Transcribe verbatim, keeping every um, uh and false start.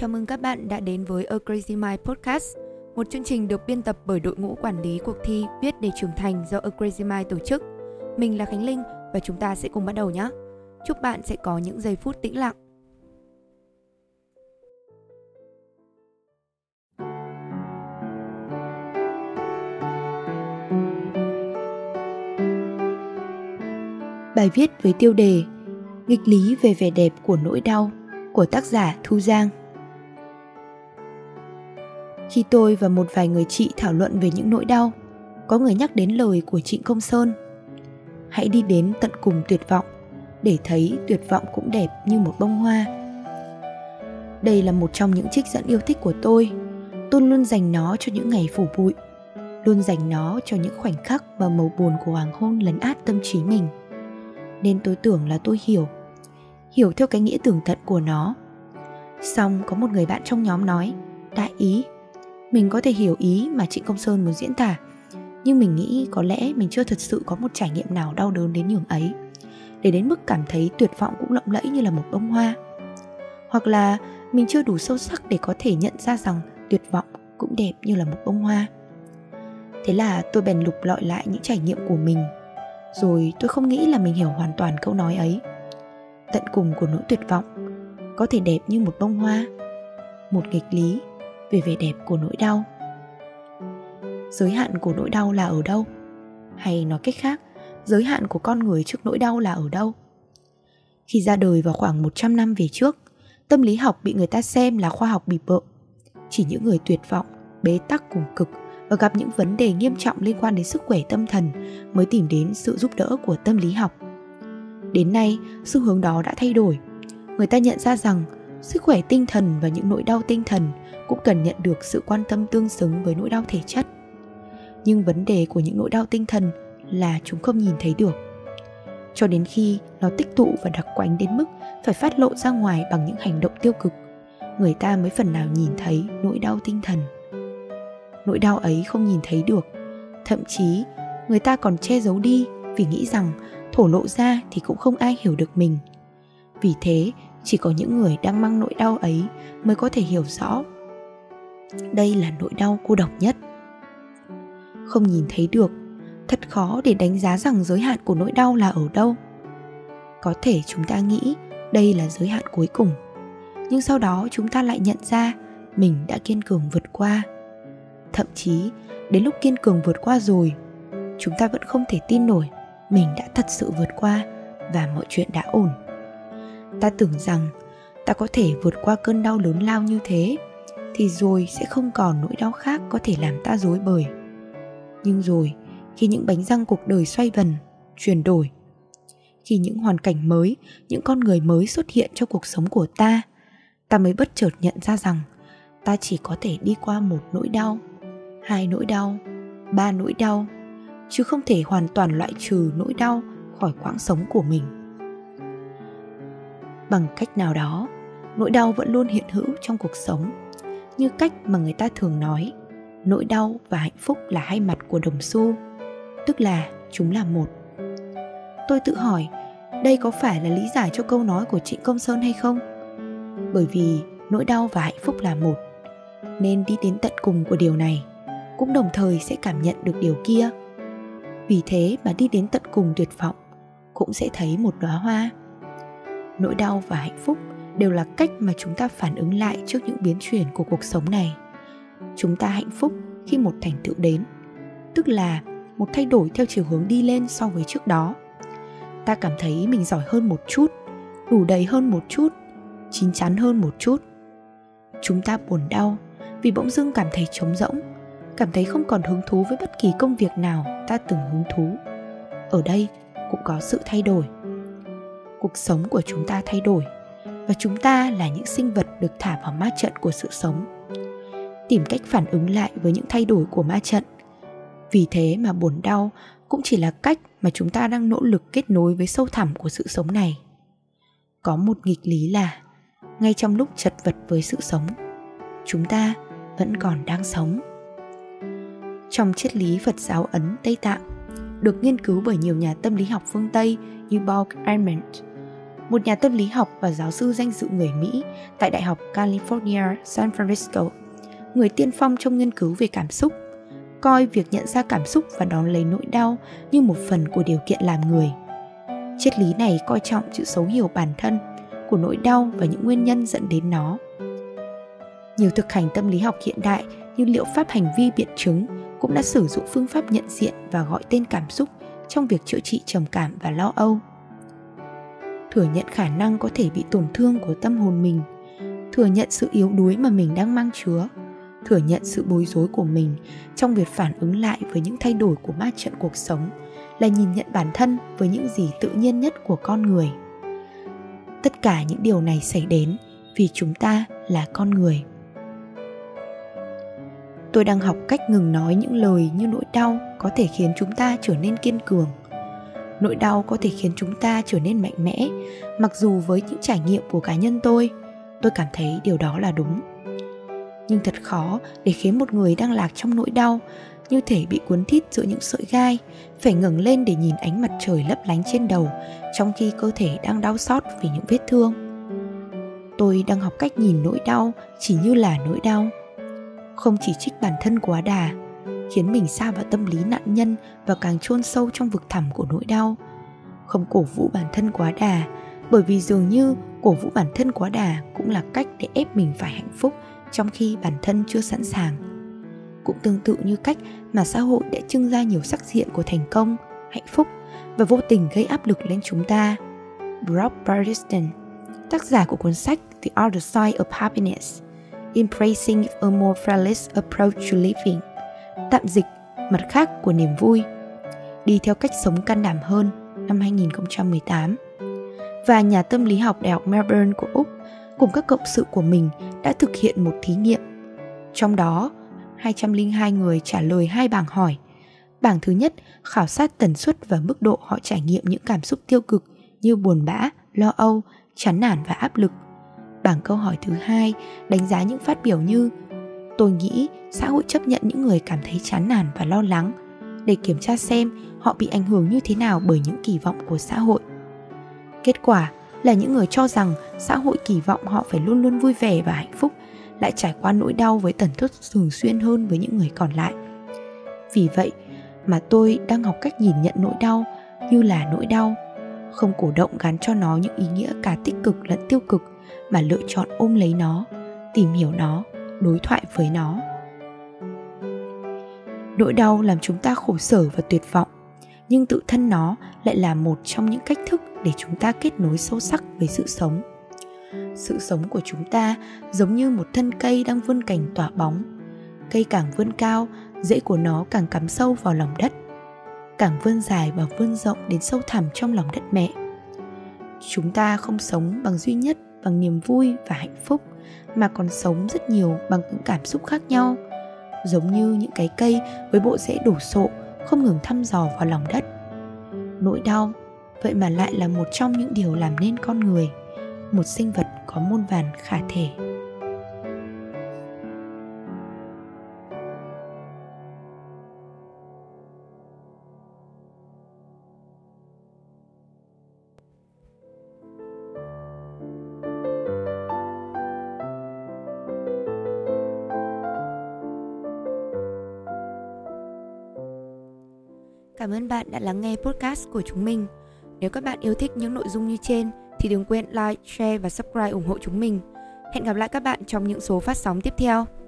Chào mừng các bạn đã đến với A Crazy Mind Podcast, một chương trình được biên tập bởi đội ngũ quản lý cuộc thi Viết để trưởng thành do A Crazy Mind tổ chức. Mình là Khánh Linh và chúng ta sẽ cùng bắt đầu nhé. Chúc bạn sẽ có những giây phút tĩnh lặng. Bài viết với tiêu đề Nghịch lý về vẻ đẹp của nỗi đau của tác giả Thu Giang. Khi tôi và một vài người chị thảo luận về những nỗi đau, có người nhắc đến lời của Trịnh Công Sơn: hãy đi đến tận cùng tuyệt vọng để thấy tuyệt vọng cũng đẹp như một bông hoa. Đây là một trong những trích dẫn yêu thích của tôi. Tôi luôn dành nó cho những ngày phủ bụi, luôn dành nó cho những khoảnh khắc mà màu buồn của hoàng hôn lấn át tâm trí mình. Nên tôi tưởng là tôi hiểu Hiểu theo cái nghĩa tưởng tận của nó. Xong có một người bạn trong nhóm nói: đại ý, mình có thể hiểu ý mà Trịnh Công Sơn muốn diễn tả, nhưng mình nghĩ có lẽ mình chưa thật sự có một trải nghiệm nào đau đớn đến nhường ấy, để đến mức cảm thấy tuyệt vọng cũng lộng lẫy như là một bông hoa. Hoặc là mình chưa đủ sâu sắc để có thể nhận ra rằng tuyệt vọng cũng đẹp như là một bông hoa. Thế là tôi bèn lục lọi lại những trải nghiệm của mình. Rồi tôi không nghĩ là mình hiểu hoàn toàn câu nói ấy. Tận cùng của nỗi tuyệt vọng có thể đẹp như một bông hoa, một nghịch lý về vẻ đẹp của nỗi đau. Giới hạn của nỗi đau là ở đâu? Hay nói cách khác, giới hạn của con người trước nỗi đau là ở đâu? Khi ra đời vào khoảng một trăm năm về trước, tâm lý học bị người ta xem là khoa học bịp bợm. Chỉ những người tuyệt vọng, bế tắc cùng cực và gặp những vấn đề nghiêm trọng liên quan đến sức khỏe tâm thần mới tìm đến sự giúp đỡ của tâm lý học. Đến nay, xu hướng đó đã thay đổi. Người ta nhận ra rằng sức khỏe tinh thần và những nỗi đau tinh thần cũng cần nhận được sự quan tâm tương xứng với nỗi đau thể chất. Nhưng vấn đề của những nỗi đau tinh thần là chúng không nhìn thấy được, cho đến khi nó tích tụ và đặc quánh đến mức phải phát lộ ra ngoài bằng những hành động tiêu cực, người ta mới phần nào nhìn thấy nỗi đau tinh thần. Nỗi đau ấy không nhìn thấy được, thậm chí người ta còn che giấu đi vì nghĩ rằng thổ lộ ra thì cũng không ai hiểu được mình. Vì thế, chỉ có những người đang mang nỗi đau ấy mới có thể hiểu rõ. Đây là nỗi đau cô độc nhất. Không nhìn thấy được, thật khó để đánh giá rằng giới hạn của nỗi đau là ở đâu. Có thể chúng ta nghĩ đây là giới hạn cuối cùng, nhưng sau đó chúng ta lại nhận ra mình đã kiên cường vượt qua. Thậm chí, đến lúc kiên cường vượt qua rồi, chúng ta vẫn không thể tin nổi mình đã thật sự vượt qua và mọi chuyện đã ổn. Ta tưởng rằng ta có thể vượt qua cơn đau lớn lao như thế thì rồi sẽ không còn nỗi đau khác có thể làm ta rối bời. Nhưng rồi, khi những bánh răng cuộc đời xoay vần, chuyển đổi, khi những hoàn cảnh mới, những con người mới xuất hiện trong cuộc sống của ta, ta mới bất chợt nhận ra rằng ta chỉ có thể đi qua một nỗi đau, hai nỗi đau, ba nỗi đau, chứ không thể hoàn toàn loại trừ nỗi đau khỏi quãng sống của mình. Bằng cách nào đó, nỗi đau vẫn luôn hiện hữu trong cuộc sống, như cách mà người ta thường nói, nỗi đau và hạnh phúc là hai mặt của đồng xu, tức là chúng là một. Tôi tự hỏi, đây có phải là lý giải cho câu nói của Trịnh Công Sơn hay không? Bởi vì nỗi đau và hạnh phúc là một, nên đi đến tận cùng của điều này, cũng đồng thời sẽ cảm nhận được điều kia. Vì thế mà đi đến tận cùng tuyệt vọng cũng sẽ thấy một đóa hoa. Nỗi đau và hạnh phúc đều là cách mà chúng ta phản ứng lại trước những biến chuyển của cuộc sống này. Chúng ta hạnh phúc khi một thành tựu đến, tức là một thay đổi theo chiều hướng đi lên so với trước đó. Ta cảm thấy mình giỏi hơn một chút, đủ đầy hơn một chút, chín chắn hơn một chút. Chúng ta buồn đau vì bỗng dưng cảm thấy trống rỗng, cảm thấy không còn hứng thú với bất kỳ công việc nào ta từng hứng thú. Ở đây cũng có sự thay đổi. Cuộc sống của chúng ta thay đổi, và chúng ta là những sinh vật được thả vào ma trận của sự sống, tìm cách phản ứng lại với những thay đổi của ma trận. Vì thế mà buồn đau cũng chỉ là cách mà chúng ta đang nỗ lực kết nối với sâu thẳm của sự sống này. Có một nghịch lý là ngay trong lúc chật vật với sự sống, chúng ta vẫn còn đang sống. Trong triết lý Phật giáo Ấn Tây Tạng, được nghiên cứu bởi nhiều nhà tâm lý học phương Tây như Bob, một nhà tâm lý học và giáo sư danh dự người Mỹ tại Đại học California San Francisco, người tiên phong trong nghiên cứu về cảm xúc, coi việc nhận ra cảm xúc và đón lấy nỗi đau như một phần của điều kiện làm người. Triết lý này coi trọng sự thấu hiểu bản thân của nỗi đau và những nguyên nhân dẫn đến nó. Nhiều thực hành tâm lý học hiện đại như liệu pháp hành vi biện chứng cũng đã sử dụng phương pháp nhận diện và gọi tên cảm xúc trong việc chữa trị trầm cảm và lo âu. Thừa nhận khả năng có thể bị tổn thương của tâm hồn mình, thừa nhận sự yếu đuối mà mình đang mang chứa, thừa nhận sự bối rối của mình trong việc phản ứng lại với những thay đổi của ma trận cuộc sống là nhìn nhận bản thân với những gì tự nhiên nhất của con người. Tất cả những điều này xảy đến vì chúng ta là con người. Tôi đang học cách ngừng nói những lời như nỗi đau có thể khiến chúng ta trở nên kiên cường. Nỗi đau có thể khiến chúng ta trở nên mạnh mẽ, mặc dù với những trải nghiệm của cá nhân tôi, tôi cảm thấy điều đó là đúng. Nhưng thật khó để khiến một người đang lạc trong nỗi đau, như thể bị cuốn thít giữa những sợi gai, phải ngẩng lên để nhìn ánh mặt trời lấp lánh trên đầu, trong khi cơ thể đang đau xót vì những vết thương. Tôi đang học cách nhìn nỗi đau chỉ như là nỗi đau, không chỉ trích bản thân quá đà, khiến mình sa vào tâm lý nạn nhân và càng chôn sâu trong vực thẳm của nỗi đau. Không cổ vũ bản thân quá đà, bởi vì dường như cổ vũ bản thân quá đà cũng là cách để ép mình phải hạnh phúc trong khi bản thân chưa sẵn sàng. Cũng tương tự như cách mà xã hội đã trưng ra nhiều sắc diện của thành công, hạnh phúc và vô tình gây áp lực lên chúng ta. Brock Bastian, tác giả của cuốn sách The Other Side of Happiness, Embracing a more fearless approach to living, tạm dịch mặt khác của niềm vui, đi theo cách sống can đảm hơn, năm hai không một tám, và nhà tâm lý học Đại học Melbourne của Úc cùng các cộng sự của mình đã thực hiện một thí nghiệm. Trong đó, hai trăm lẻ hai người trả lời hai bảng hỏi. Bảng thứ nhất khảo sát tần suất và mức độ họ trải nghiệm những cảm xúc tiêu cực như buồn bã, lo âu, chán nản và áp lực. Bảng câu hỏi thứ hai đánh giá những phát biểu như "Tôi nghĩ xã hội chấp nhận những người cảm thấy chán nản và lo lắng" để kiểm tra xem họ bị ảnh hưởng như thế nào bởi những kỳ vọng của xã hội. Kết quả là những người cho rằng xã hội kỳ vọng họ phải luôn luôn vui vẻ và hạnh phúc lại trải qua nỗi đau với tần suất thường xuyên hơn với những người còn lại. Vì vậy mà tôi đang học cách nhìn nhận nỗi đau như là nỗi đau, không cổ động gắn cho nó những ý nghĩa cả tích cực lẫn tiêu cực, mà lựa chọn ôm lấy nó, tìm hiểu nó, đối thoại với nó. Nỗi đau làm chúng ta khổ sở và tuyệt vọng, nhưng tự thân nó lại là một trong những cách thức để chúng ta kết nối sâu sắc với sự sống. Sự sống của chúng ta giống như một thân cây đang vươn cành tỏa bóng. Cây càng vươn cao, rễ của nó càng cắm sâu vào lòng đất, càng vươn dài và vươn rộng đến sâu thẳm trong lòng đất mẹ. Chúng ta không sống bằng duy nhất bằng niềm vui và hạnh phúc, mà còn sống rất nhiều bằng những cảm xúc khác nhau, giống như những cái cây với bộ rễ đổ sộ không ngừng thăm dò vào lòng đất. Nỗi đau vậy mà lại là một trong những điều làm nên con người, một sinh vật có muôn vàn khả thể. Cảm ơn bạn đã lắng nghe podcast của chúng mình. Nếu các bạn yêu thích những nội dung như trên thì đừng quên like, share và subscribe ủng hộ chúng mình. Hẹn gặp lại các bạn trong những số phát sóng tiếp theo.